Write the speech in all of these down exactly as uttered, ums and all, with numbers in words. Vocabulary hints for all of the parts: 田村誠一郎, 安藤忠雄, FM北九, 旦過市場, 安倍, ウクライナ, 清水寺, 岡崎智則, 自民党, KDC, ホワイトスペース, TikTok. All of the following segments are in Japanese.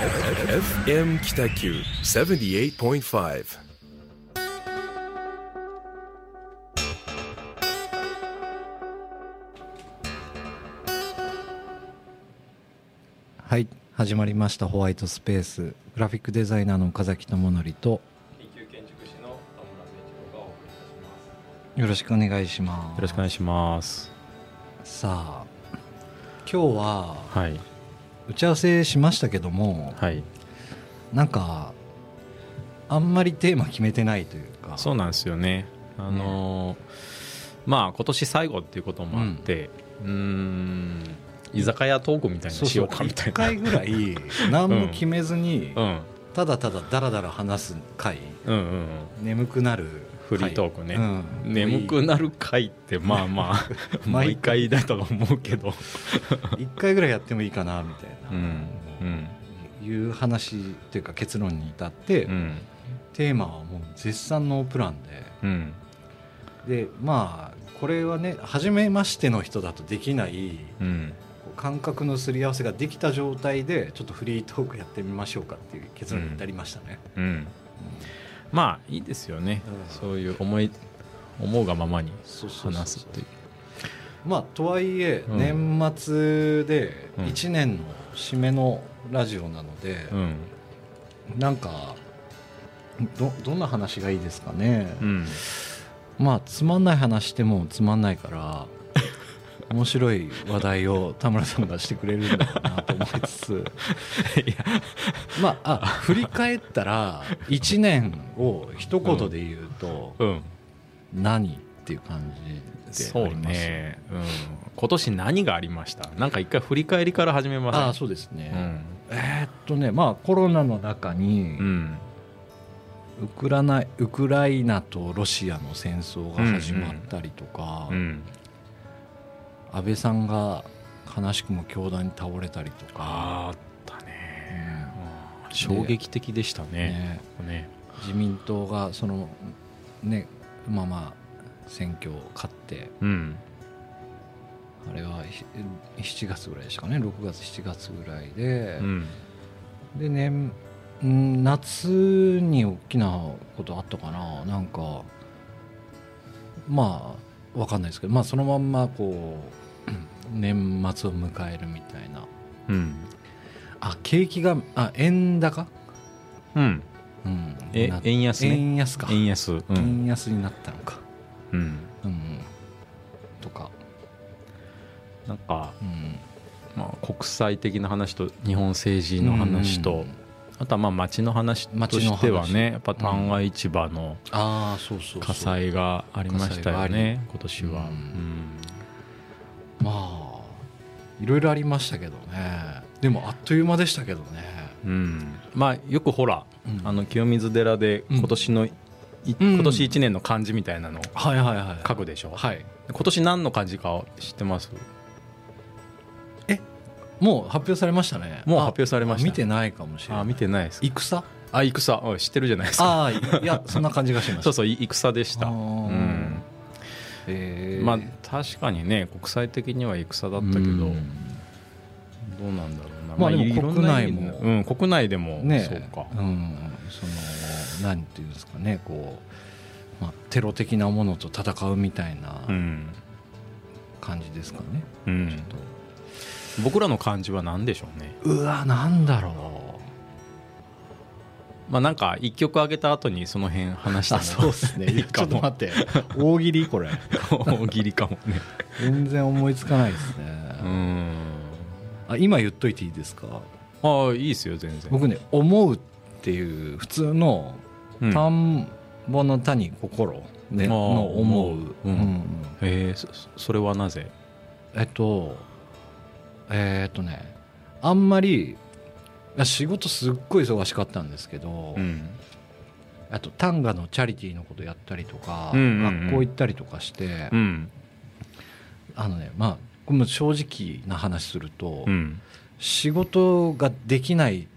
エフエム 北九 ななじゅうはちてんご はい、始まりましたホワイトスペース。グラフィックデザイナーの岡崎智則と研究建築士の田村誠一郎がお送りいたします。よろしくお願いします。よろしくお願いします。さあ今日は、はい、打ち合わせしましたけども、はい、なんかあんまりテーマ決めてないというか。そうなんですよね。あの、ね、まあ今年最後っていうこともあって、うん、うーん居酒屋トークみたいにしようかみたいな。いっかいぐらい何も決めずに、うんうん、ただただダラダラ話す回、うんうんうん、眠くなるフリートークね、うん、眠くなる回ってまあまあ毎回だと思うけどいっかいぐらいやってもいいかなみたいな、うんうん、いう話というか結論に至って、うん、テーマはもう絶賛のプランで、うん、でまあこれはね初めましての人だとできない、うん、感覚のすり合わせができた状態でちょっとフリートークやってみましょうかっていう結論に至りましたね、うんうん。まあいいですよね、うん、そういう思い思うがままに話すっていう。まあとはいえ、うん、年末でいちねんの締めのラジオなので、うん、なんか ど, どんな話がいいですかね、うん、まあつまんない話してもつまんないから面白い話題を田村さんがしてくれるんだろうなと思いつついやまあ、あ振り返ったらいちねんを一言で言うと何っていう感じであります、うんうん、そうね、うん、今年何がありました。なんか一回振り返りから始めます。ああそうですね、うん、えー、っとねまあコロナの中に、うん、ウクラナ、ウクライナとロシアの戦争が始まったりとか、うんうんうん、安倍さんが悲しくも凶弾に倒れたりとか。ああったね、うん、衝撃的でしたね。ね、自民党がそのねまあまあ選挙を勝って、うん、あれはしちがつぐらいですかね。ろくがつしちがつぐらいで、うん、でね夏に大きなことあったかな。なんかまあ分かんないですけど、まあ、そのまんまこう年末を迎えるみたいな、うん、あ景気があ円高、うんうん、え円安ね円安か円安、うん、円安になったのか、うんうん、とかなんか、うんまあ、国際的な話と日本政治の話と、うんうん、あとはまあ町の話としてはねやっぱ旦過市場の火災がありましたよね、うん、今年は、うんうん、まあいろいろありましたけどね。でもあっという間でしたけどね、うん、まあよくほら、うん、あの清水寺で今年の、うん、今年いちねんの漢字みたいなのを書くでしょ、はい、今年何の漢字か知ってます？もう発表されましたね。もう発表されました、ね。見てないかもしれない。あ見てないですか。戦？あ戦、おい知ってるじゃないですか。あいやそんな感じがします。そうそう戦でした。うんえー、まあ確かにね国際的には戦だったけど、うん、どうなんだろうな。まあでも国内も、うん、国内でもねそうか、うん、その何ていうんですかねこう、まあ、テロ的なものと戦うみたいな感じですかね。うん、ちょっと僕らの漢字は何でしょうね。うわ何だろう、まあ、なんかいっきょくあげた後にその辺話したのそうですねいいちょっと待って大喜利これ大喜利かもね全然思いつかないですねうんあ今言っといていいですか。あいいですよ全然。僕ね思うっていう普通の田んぼの田に心、ねうん、の思う、うんうん、えー、そ, それはなぜえっとえーっとね、あんまり仕事すっごい忙しかったんですけど、うん、あとタンガのチャリティーのことやったりとか、うんうんうん、学校行ったりとかして、うん、あのねまあ正直な話すると、うん、仕事ができない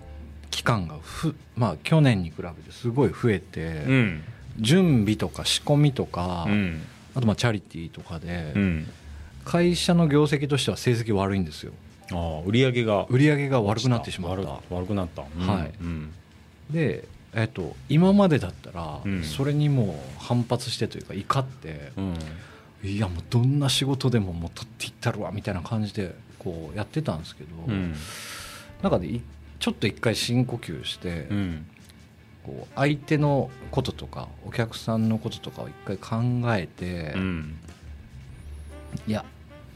期間がふ、まあ、去年に比べてすごい増えて、うん、準備とか仕込みとか、うん、あとまあチャリティーとかで、うん、会社の業績としては成績悪いんですよ。あ売り上げが売り上げが悪くなってしまった 悪, 悪くなった、うん、はい、うん、で、えー、と今までだったら、うん、それにもう反発してというか怒って、うん、いやもうどんな仕事でももう取っていったるわみたいな感じでこうやってたんですけど、うん、なんかでちょっと一回深呼吸して、うん、こう相手のこととかお客さんのこととかを一回考えて、うん、いや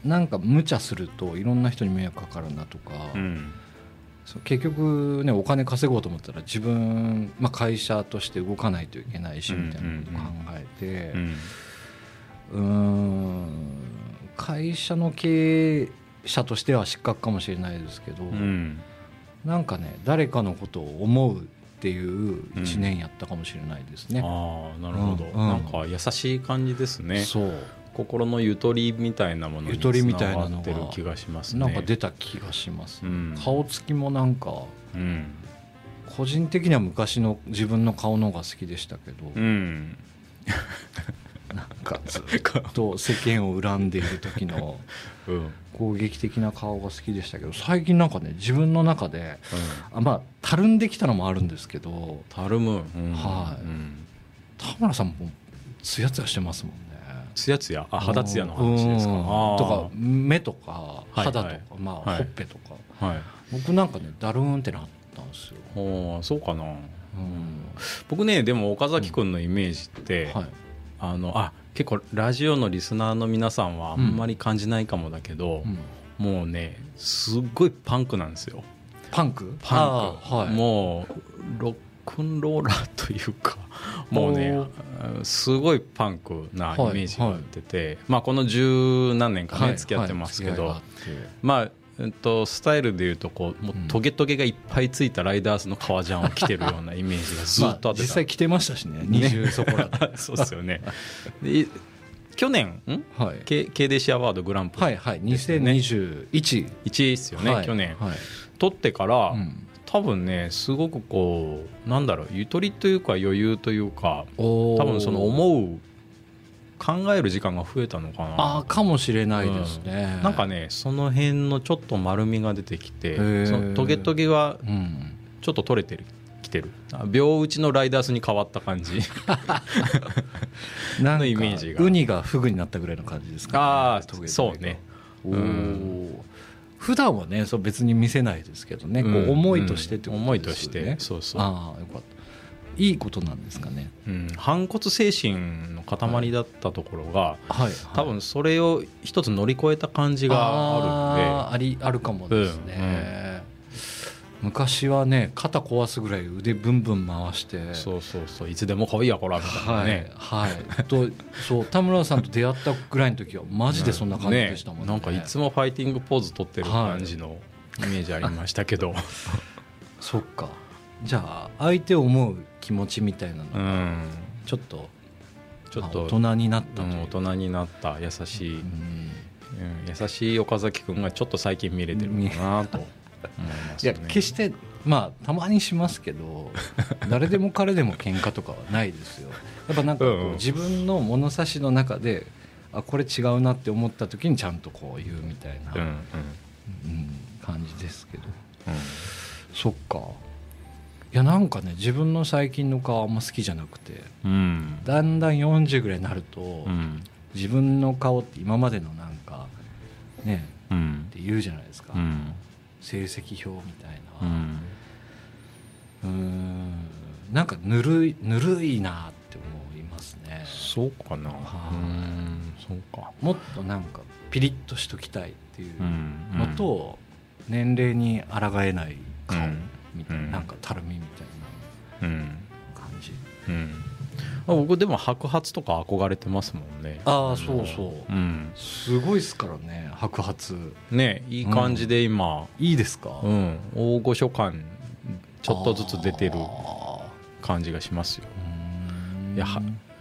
なんか無茶するといろんな人に迷惑かかるなとか、うん、結局ねお金稼ごうと思ったら自分、まあ、会社として動かないといけないしみたいなことを考えて、うんうん、うーん会社の経営者としては失格かもしれないですけど、うん、なんかね誰かのことを思うっていういちねんやったかもしれないですね、うん、ああなるほど、うん、なんか優しい感じですね。そう心のゆとりみたいなものにつながってる気がしますね。なんか出た気がします、うん、顔つきもなんか、うん、個人的には昔の自分の顔の方が好きでしたけど、うん、なんかずっと世間を恨んでいる時の攻撃的な顔が好きでしたけど、最近なんかね自分の中で、うん、あまあたるんできたのもあるんですけどたるむ、うん、はい、うん、田村さんもツヤツヤしてますもん。ツヤツヤあ肌ツヤの話ですか、うん、あとか目とか肌とか、はいはいまあはい、ほっぺとか、はい、僕なんかねだるんってなったんですよ。おそうかな、うん、僕ねでも岡崎くんのイメージって、うんはい、あのあ結構ラジオのリスナーの皆さんはあんまり感じないかもだけど、うんうん、もうねすっごいパンクなんですよ。パンクパンク、はい、もうロックンローラーというかもうねすごいパンクなイメージがあってて、はいはいまあ、この十何年かね、はい、付き合ってますけど、はいまあえっと、スタイルでいうとこうもうトゲトゲがいっぱいついたライダースの革ジャンを着てるようなイメージがずっとあってた、まあ、実際着てましたしねにじゅうそこらそうですよねで去年ん、はい、ケーディーシー アワードグランプリ、ね、はいはいにせんにじゅういち いちいですよね、はい、去年、はい、取ってから、うん多分ねすごくこうなんだろうゆとりというか余裕というか多分その思う考える時間が増えたのかなあかもしれないですね、うん、なんかねその辺のちょっと丸みが出てきてそのトゲトゲはちょっと取れてる、うん、きてる秒打ちのライダースに変わった感じなんかのイメージがウニがフグになったぐらいの感じですか、ね、あトゲトゲそうねお普段はね、そう別に見せないですけどね、うん、こう思いとしてってことですよね、うん、思いとしてそうそうああよかったいいことなんですかね、うん、反骨精神の塊だったところが、はいはいはい、多分それを一つ乗り越えた感じがあるんで あ, あ, りあるかもですね、うんうん、昔はね肩壊すぐらい腕ブンブン回してそうそうそういつでも来いやこらみたいなねはい、はい、とそう田村さんと出会ったぐらいの時はマジでそんな感じでしたもん ね,、うん、ねなんかいつもファイティングポーズ取ってる感じのイメージありましたけど、はい、そっかじゃあ相手を思う気持ちみたいなのが、うん、ちょっとちょっと大人になったという、うん、大人になった優しい、うんうん、優しい岡崎くんがちょっと最近見れてるかなと思いますね。いや決してまあたまにしますけど誰でも彼でも喧嘩とかはないですよ。やっぱなんかこう、うんうん、自分の物差しの中であこれ違うなって思った時にちゃんとこう言うみたいな、うんうんうん、感じですけど、うん、そっかいやなんかね自分の最近の顔あんま好きじゃなくて、うん、だんだんよんじゅうぐらいになると、うん、自分の顔って今までのなんかね、うん、って言うじゃないですか、うん、成績表みたいな、うんうーんなんかぬるい、ぬるいなって思いますね。そうかな、はあ、うんそうかもっとなんかピリッとしときたいっていうのと、うんうん、年齢に抗えない顔みたいな、うん、なんかたるみみたいな感じ、うんうん、僕でも白髪とか憧れてますもんね。ああそうそう、うん、すごいっすからね白髪ねいい感じで今、うん、いいですか、うん、大御所感ちょっとずつ出てる感じがしますよ。いや、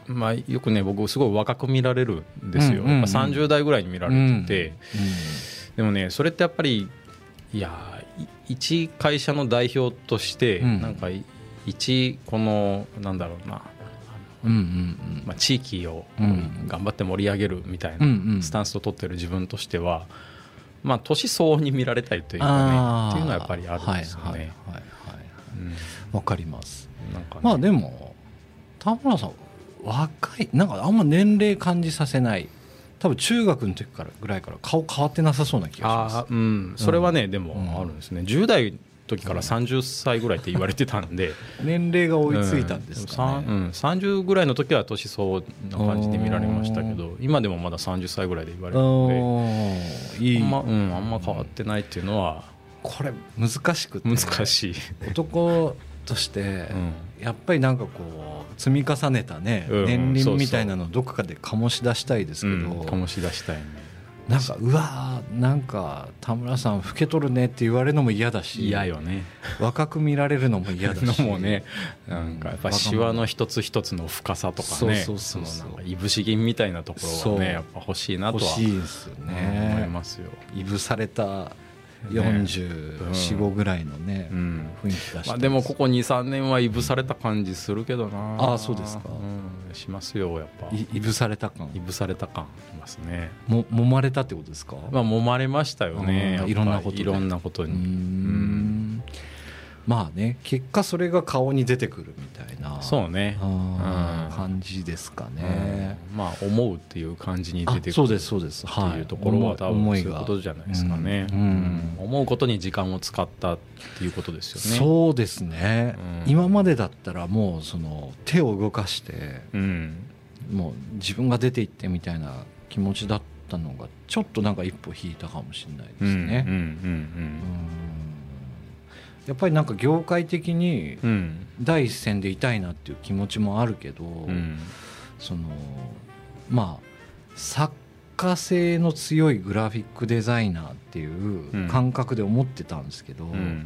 まあ、よくね僕すごい若く見られるんですよ、うんうんうん、さんじゅう代ぐらいに見られてて、うんうん、でもねそれってやっぱりいや一会社の代表として、うん、なんか一このなんだろうな、うんうんうんまあ、地域を頑張って盛り上げるみたいなスタンスを取ってる自分としてはまあ、年相応に見られたいというかねっていうのはやっぱりあるんですよね。わかりますなんか、ね、まあでも田村さん若いなんかあんま年齢感じさせない、多分中学の時からぐらいから顔変わってなさそうな気がします。あ、うん、それはね、うん、でもあるんですね。じゅう代の時からさんじゅっさいぐらいって言われてたんで年齢が追いついたんですかね、うんうん、さんじゅうぐらいの時は年相応な感じで見られましたけど、今でもまださんじゅっさいぐらいで言われるのでいい、まうん、あんま変わってないっていうのはこれ難しくて、ね、難しい男としてやっぱりなんかこう積み重ねたね、うん、年輪みたいなのをどこかで醸し出したいですけど、うん、醸し出したいね。なんかうわーなんか田村さん老けとるねって言われるのも嫌だし、嫌よね若く見られるのも嫌だしのもね、なんかやっぱシワの一つ一つの深さとかね、そうそうそうそう、いぶし銀みたいなところはねやっぱ欲しいなとは欲しいですよね、思いますよ。いぶされたよんじゅうよん、ごぐらいのね、うん、雰囲気がして、まあ、でもここ に,さん 年はいぶされた感じするけどな。ああそうですか、うん、しますよやっぱ い, いぶされた感いぶされた感いますね。も揉まれたってことですか。まあ、揉まれましたよね、いろんなこといろんなことに、うーん、うん、まあね結果それが顔に出てくるみたいな、そうね、あ、うん、感じですかね、うん、まあ思うっていう感じに出てくる、そうですそうですっていうところは多分そういうことじゃないですかね、うんうん、思うことに時間を使ったっていうことですよね。そうですね、うん、今までだったらもうその手を動かして、うん、もう自分が出ていってみたいな気持ちだったのがちょっとなんか一歩引いたかもしれないですね。やっぱりなんか業界的に第一線でいたいなっていう気持ちもあるけど、うん、そのまあ作家性の強いグラフィックデザイナーっていう感覚で思ってたんですけど、うん、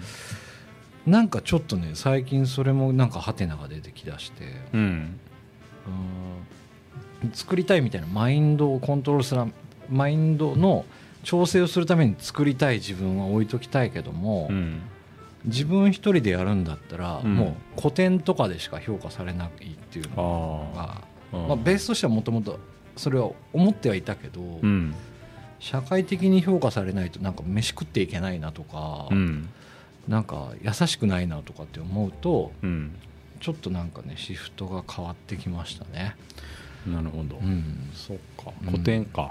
なんかちょっとね最近それもなんかハテナが出てきだして、うん、うん作りたいみたいなマインドをコントロールするマインドの調整をするために作りたい自分は置いときたいけども、うん自分一人でやるんだったら、うん、もう古典とかでしか評価されないっていうのが、あ、まあ、ベースとしてはもともとそれは思ってはいたけど、うん、社会的に評価されないとなんか飯食っていけないなとか、うん、なんか優しくないなとかって思うと、うん、ちょっとなんかねシフトが変わってきましたね。なるほど、うん、そうか古典か、うん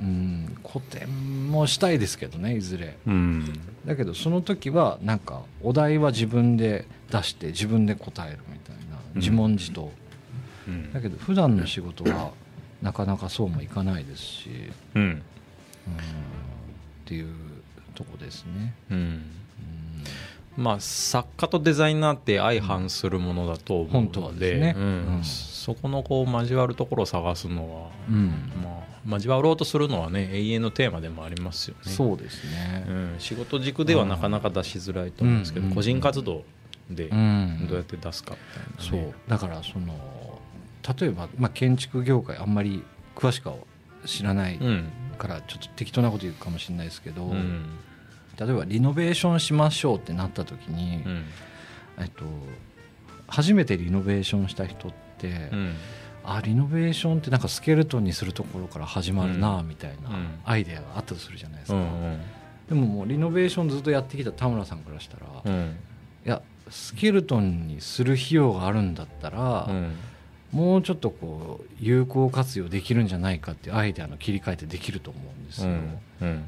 うん、個展もしたいですけどねいずれ、うん、だけどその時はなんかお題は自分で出して自分で答えるみたいな自問自答、うんうん、だけど普段の仕事はなかなかそうもいかないですし、うんうん、っていうとこですね、うんうん、まあ作家とデザイナーって相反するものだと思うので、本当はですね、うんうん、そこのこう交わるところを探すのは、うん、まあ交わろうとするのはね永遠のテーマでもありますよね。そうですね、うん、仕事軸ではなかなか出しづらいと思うんですけど、うん、個人活動でどうやって出すかみたいな、ねうん、そうだからその例えば、まあ、建築業界あんまり詳しくは知らないからちょっと適当なこと言うかもしれないですけど、うん、例えばリノベーションしましょうってなった時に、うん、えっと、初めてリノベーションした人って、うんあリノベーションってなんかスケルトンにするところから始まるなみたいなアイデアがあったとするじゃないですか、うんうん、でももうリノベーションずっとやってきた田村さんからしたら、うん、いやスケルトンにする費用があるんだったら、うん、もうちょっとこう有効活用できるんじゃないかっていうアイデアの切り替えってできると思うんですよ、うんうん、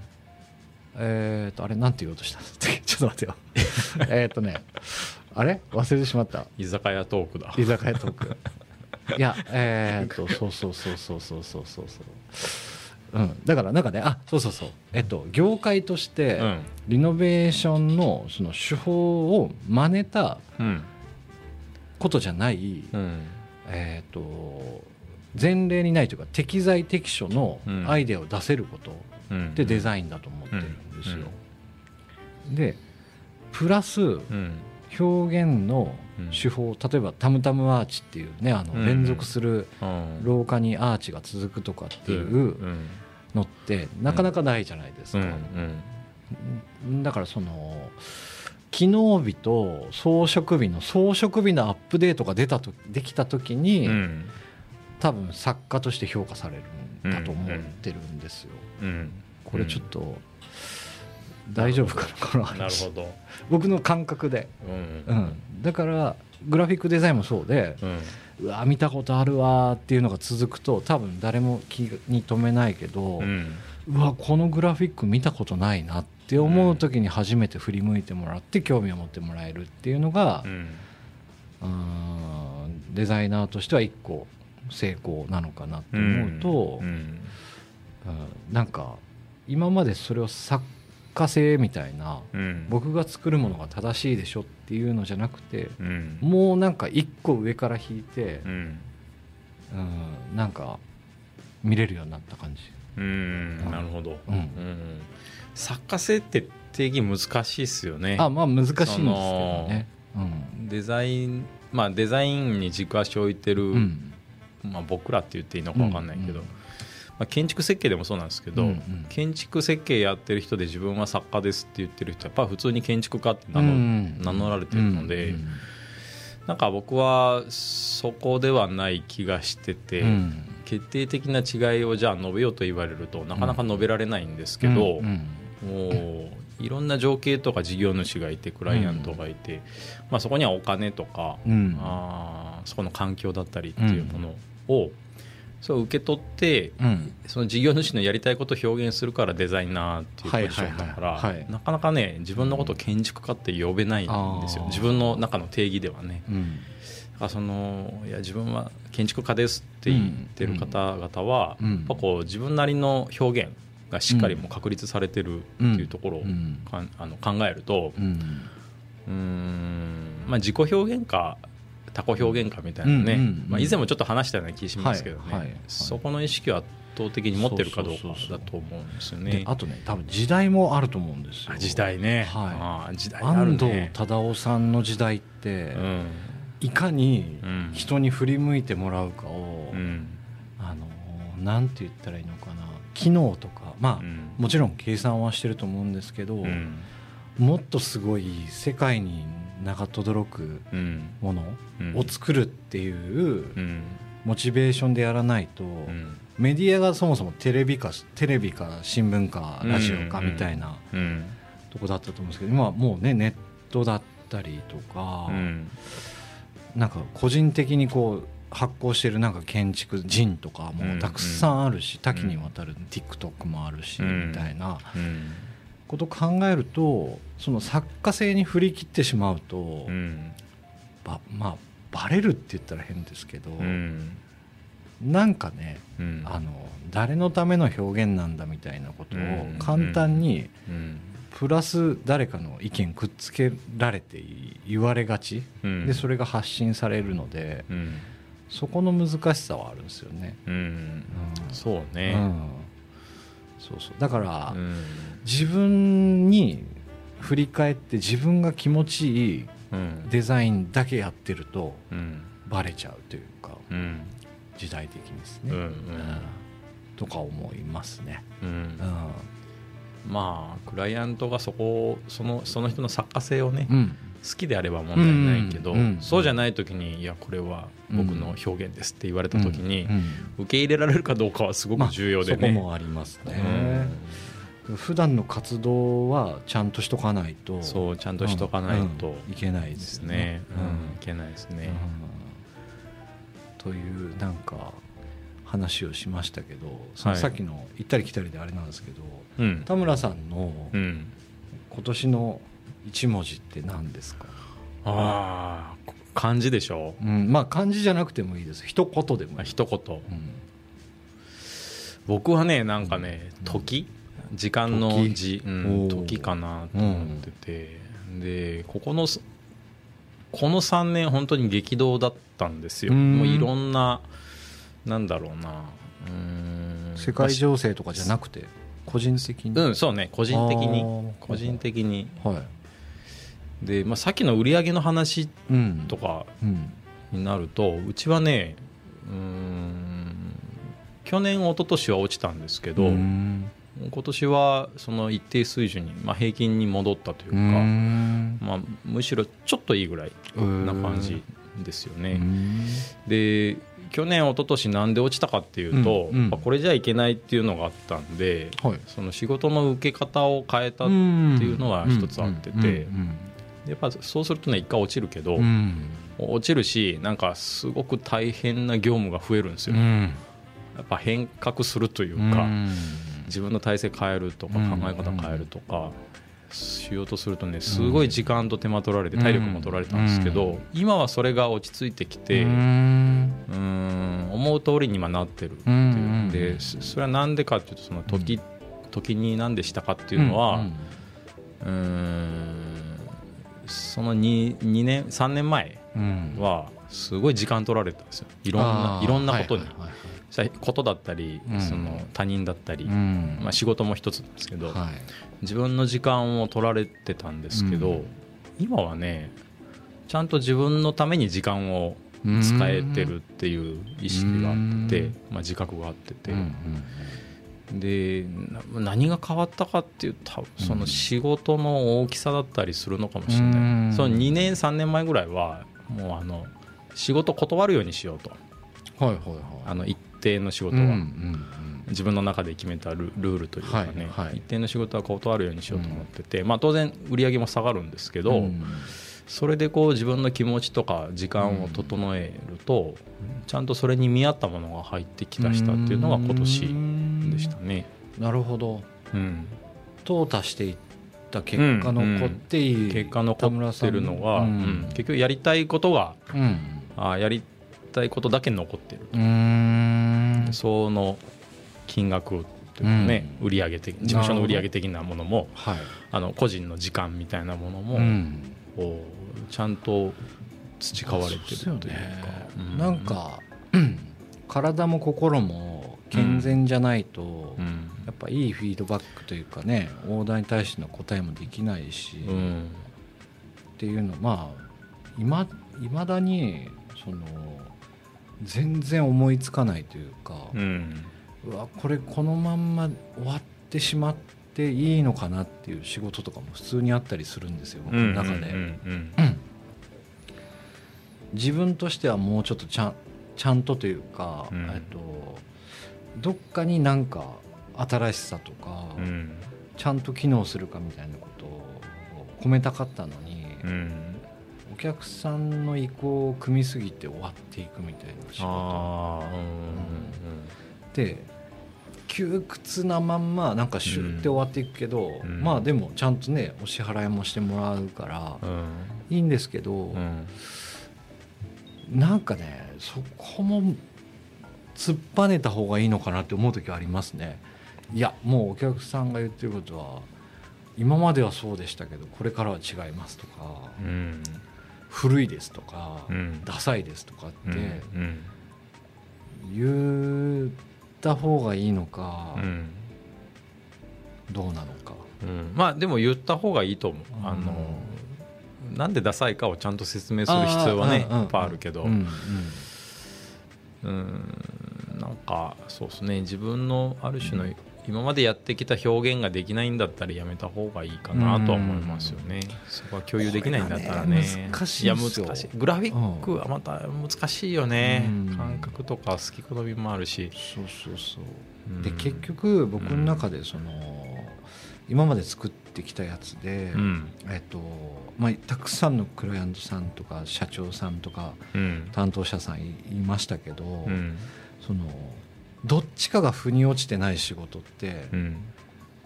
えー、っとあれなんて言おうとしたんですちょっと待ってよえっとねあれ忘れてしまった居酒屋トークだ居酒屋トークいやえー、っとそうそうそうそうそうそうそうそう、うん、だからなんかねあそうそうそうえっと業界として、うん、リノベーションのその手法を真似たことじゃない、うん、えー、っと前例にないというか適材適所のアイデアを出せることってデザインだと思ってるんですよ、うんうんうん、でプラス、うん、表現の手法例えばタムタムアーチっていうねあの連続する廊下にアーチが続くとかっていうのってなかなかないじゃないですか、だからその機能美と装飾美の装飾美のアップデートが出たとできた時に多分作家として評価されるんだと思ってるんですよ。これちょっと大丈夫かなこの話。なるほど。僕の感覚で、うんうんうん、だからグラフィックデザインもそうで、うん、うわ見たことあるわっていうのが続くと多分誰も気に留めないけど、うん、うわこのグラフィック見たことないなって思う時に初めて振り向いてもらって興味を持ってもらえるっていうのが、うん、あデザイナーとしては一個成功なのかなって思うと、うんうん、なんか今までそれを作家性みたいな、うん、僕が作るものが正しいでしょっていうのじゃなくて、うん、もうなんか一個上から引いて、うんうん、なんか見れるようになった感じ。うん、うん、なるほど、うんうん、作家性って定義難しいですよね。あ、まあ難しいんですけどね、うん、デザイン、まあ、デザインに軸足を置いてる、うんまあ、僕らって言っていいのか分かんないけど、うんうんまあ、建築設計でもそうなんですけど、うんうん、建築設計やってる人で自分は作家ですって言ってる人はやっぱ普通に建築家って名 乗,、うん、名乗られてるので、うんうん、なんか僕はそこではない気がしてて、うん、決定的な違いをじゃあ述べようと言われるとなかなか述べられないんですけど、うんうんうん、もういろんな情景とか事業主がいてクライアントがいて、うんまあ、そこにはお金とか、うん、あそこの環境だったりっていうものをそう受け取って、うん、その事業主のやりたいことを表現するからデザイナーっていうポジションだから、はいはいはいはい、なかなかね自分のことを建築家って呼べないんですよ、うん、自分の中の定義ではね、うん、だからそのいや自分は建築家ですって言ってる方々は、うんうん、やっぱこう自分なりの表現がしっかりも確立されてるっていうところを、うん、あの考えると、うんうーんまあ、自己表現か他己表現かみたいなね、うんうんうんまあ、以前もちょっと話したような気がしますけどね、はいはいはい、そこの意識を圧倒的に持ってるかどうかだと思うんですよね。そうそうそうであとね多分時代もあると思うんですよ。時代ね、はい、あ時代あるね。安藤忠雄さんの時代って、うん、いかに人に振り向いてもらうかを、うん、あのなんて言ったらいいのかな機能とか、まあうん、もちろん計算はしてると思うんですけど、うん、もっとすごい世界に長とどろくものを作るっていうモチベーションでやらないと、メディアがそもそもテレビかテレビか新聞かラジオかみたいなとこだったと思うんですけど、今はもうねネットだったりとか、なんか個人的にこう発行してるなんか建築人とかもたくさんあるし、多岐にわたる TikTok もあるしみたいなこと考えると、その作家性に振り切ってしまうと、うん、ばまあバレるって言ったら変ですけど、うん、なんかね、うん、あの誰のための表現なんだみたいなことを簡単に、うんうん、プラス誰かの意見くっつけられて言われがち、うん、でそれが発信されるので、うん、そこの難しさはあるんですよね、うんうん、そうね、うんそうそうだから、うん、自分に振り返って自分が気持ちいいデザインだけやってると、うん、バレちゃうというか、うん、時代的ですね、うんうん、とか思いますね、うんうん、まあクライアントがそこをその、その人の作家性をね、うん、好きであれば問題ないけど、うんうん、そうじゃない時にいやこれは僕の表現ですって言われた時に、うんうん、受け入れられるかどうかはすごく重要でね、まあ、そこもありますね、うん普段の活動はちゃんとしとかないとそうちゃんとしとかないと、うんうん、いけないですね、うんうん、いけないですね、うん、というなんか話をしましたけど、はい、さっきの行ったり来たりであれなんですけど、うん、田村さんの今年の一文字って何ですか、うん、あ漢字でしょ、うん、まあ漢字じゃなくてもいいです一言でもいい、まあ、一言、うん、僕はねなんかね、うん、時時間の 時,、うん、時かなと思ってて、うん、でここのこのさんねん本当に激動だったんですよ。もういろんななんだろうなうーん世界情勢とかじゃなくて個人的に、うん、そうね個人的に個人的に、はいでまあ、さっきの売り上げの話とかになると、うんうん、うちはねうーん去年一昨年は落ちたんですけどうん今年はその一定水準に、まあ、平均に戻ったというか、まあ、むしろちょっといいぐらいな感じですよね。で去年一昨年なんで落ちたかっていうと、うんうん、これじゃいけないっていうのがあったんで、はい、その仕事の受け方を変えたっていうのは一つあってて、やっぱそうするとね一回落ちるけど、うん、落ちるしなんかすごく大変な業務が増えるんですよ、うん、やっぱ変革するというか、うん、自分の体制変えるとか考え方変えるとか、うんうん、しようとするとねすごい時間と手間取られて体力も取られたんですけど、うん、今はそれが落ち着いてきて、うん、うーん思う通りに今なってるっていう、うん、でそれはなんでかっていうとその 時,、うん、時になんでしたかっていうのは、うん、うーんその 2, 2年さんねんまえはすごい時間取られたんですよ、いろんな、いろんなことに、はいはいはい、したことだったり、うん、その他人だったり、うんまあ、仕事も一つなんですけど、はい、自分の時間を取られてたんですけど、うん、今はねちゃんと自分のために時間を使えてるっていう意識があって、うんまあ、自覚があってて、うんうん、で何が変わったかっていうとその仕事の大きさだったりするのかもしれない、うん、そのにねんさんねんまえぐらいはもうあの仕事断るようにしようと、はいはいはい、あの一定の仕事は、うんうんうん、自分の中で決めた ル, ルールというかね、はいはい、一定の仕事は断るようにしようと思ってて、うんまあ、当然売り上げも下がるんですけど、うん、それでこう自分の気持ちとか時間を整えると、うん、ちゃんとそれに見合ったものが入ってきだしたっていうのが今年でしたね。なるほど、うん、淘汰していった結果残っている、うんうん、結果残ってるのが、うんうん、結局やりたいことが、うん、あやりたいことだけ残ってると、うーんその金額というかね、うん、売上的事務所の売上的なものも、はい、あの個人の時間みたいなものも、うん、ちゃんと培われてるというか、そうですよね、うん、なんか、うん、体も心も健全じゃないと、うん、やっぱいいフィードバックというかねオーダーに対しての答えもできないし、うん、っていうのまあ今未だにその全然思いつかないというか、うん、うわこれこのまんま終わってしまっていいのかなっていう仕事とかも普通にあったりするんですよ、僕の中で、うんうんうんうん、自分としてはもうちょっとちゃん、ちゃんとというか、うん、えっと、どっかになんか新しさとか、うん、ちゃんと機能するかみたいなことを込めたかったのに、うんお客さんの意向を組みすぎて終わっていくみたいな仕事、あ、うんうん、で窮屈なまんまなんかシュッて終わっていくけど、うん、まあでもちゃんとねお支払いもしてもらうから、うん、いいんですけど、うん、なんかねそこも突っぱねた方がいいのかなって思う時はありますね。いやもうお客さんが言ってることは今まではそうでしたけどこれからは違いますとか、うん古いですとか、うん、ダサいですとかって、うんうん、言った方がいいのか、うん、どうなのか、うん、まあでも言った方がいいと思う、うん、あのなんでダサいかをちゃんと説明する必要はねやっぱあるけど、うんうんうん、なんかそうですね自分のある種の今までやってきた表現ができないんだったらやめた方がいいかなとは思いますよね。そこは共有できないんだったら ね, ね難しいですよ。いや難しいグラフィックはまた難しいよね、うん、感覚とか好き好みもあるし、そうそうそう、うん、で結局僕の中でその、うん、今まで作ってきたやつで、うんえっとまあ、たくさんのクライアントさんとか社長さんとか担当者さん い,、うん、いましたけど、うん、そのどっちかが腑に落ちてない仕事って、うん、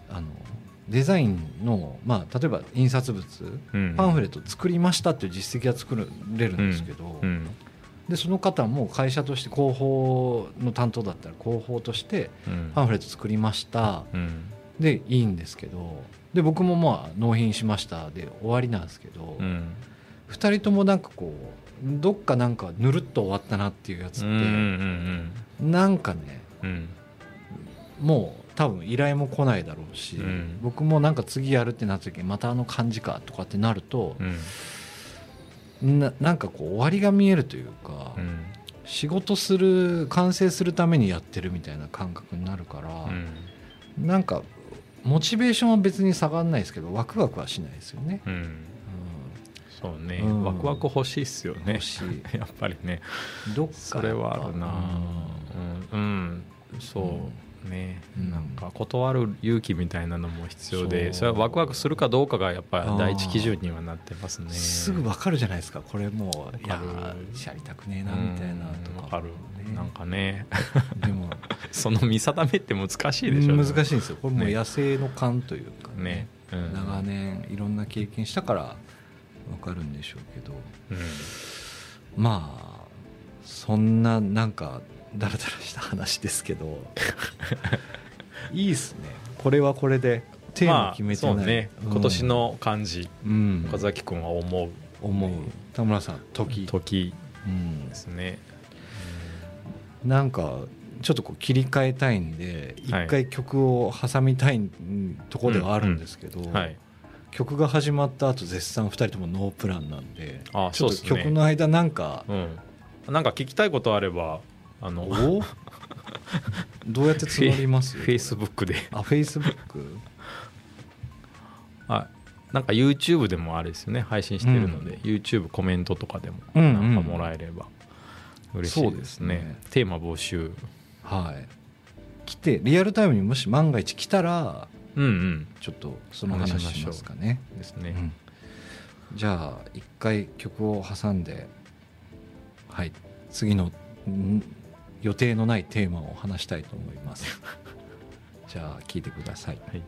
あのデザインの、まあ、例えば印刷物、うん、パンフレット作りましたっていう実績が作れるんですけど、うんうん、でその方も会社として広報の担当だったら広報としてパンフレット作りました、うん、でいいんですけどで僕もまあ納品しましたで終わりなんですけど、うん、ふたりともなんかこうどっかなんかぬるっと終わったなっていうやつって、うんうんうん、なんかねうん、もう多分依頼も来ないだろうし、うん、僕もなんか次やるってなった時にまたあの感じかとかってなると、うん、な, なんかこう終わりが見えるというか、うん、仕事する完成するためにやってるみたいな感覚になるから、うん、なんかモチベーションは別に下がらないですけどワクワクはしないですよね、うんうん、そうね、うん、ワクワク欲しいっすよねやっぱりね、どっかそれはあるな、うん、うんうん、そうね、うん、なんか断る勇気みたいなのも必要で、 そ, それはワクワクするかどうかがやっぱ第一基準にはなってますね。すぐ分かるじゃないですか、これもういややりたくねえなみたいなとか、うん、分かる、ね、なんかねでもその見定めって難しいでしょ、ね、難しいんですよこれもう野生の勘というか ね, ね、うん、長年いろんな経験したから分かるんでしょうけど、うん、まあそんななんかだらだらした話ですけどいいっすね、これはこれでテーマ決めてない、まあそうね、うん、今年の漢字、うん、岡崎君は思う思う、田村さん時時、うん、ですね、うん、なんかちょっとこう切り替えたいんで一回曲を挟みたいところではあるんですけど、はい、うんうん、はい、曲が始まった後絶賛ふたりともノープランなんで、ああ、ちょっと曲の間なんか、うん、なんか聞きたいことあればあのおどうやって募ります？フェイスブックで、あ、フェイスブック、あ、なんか YouTube でもあれですよね、配信してるので、うん、YouTube コメントとかでもなんかもらえれば嬉しいですね、うんうん、そうですね、テーマ募集、はい、来てリアルタイムにもし万が一来たら、うんうん、ちょっとその話しますかね、ですね、うん、じゃあ一回曲を挟んで、はい、次の予定のないテーマを話したいと思いますじゃあ聴いてください、はい。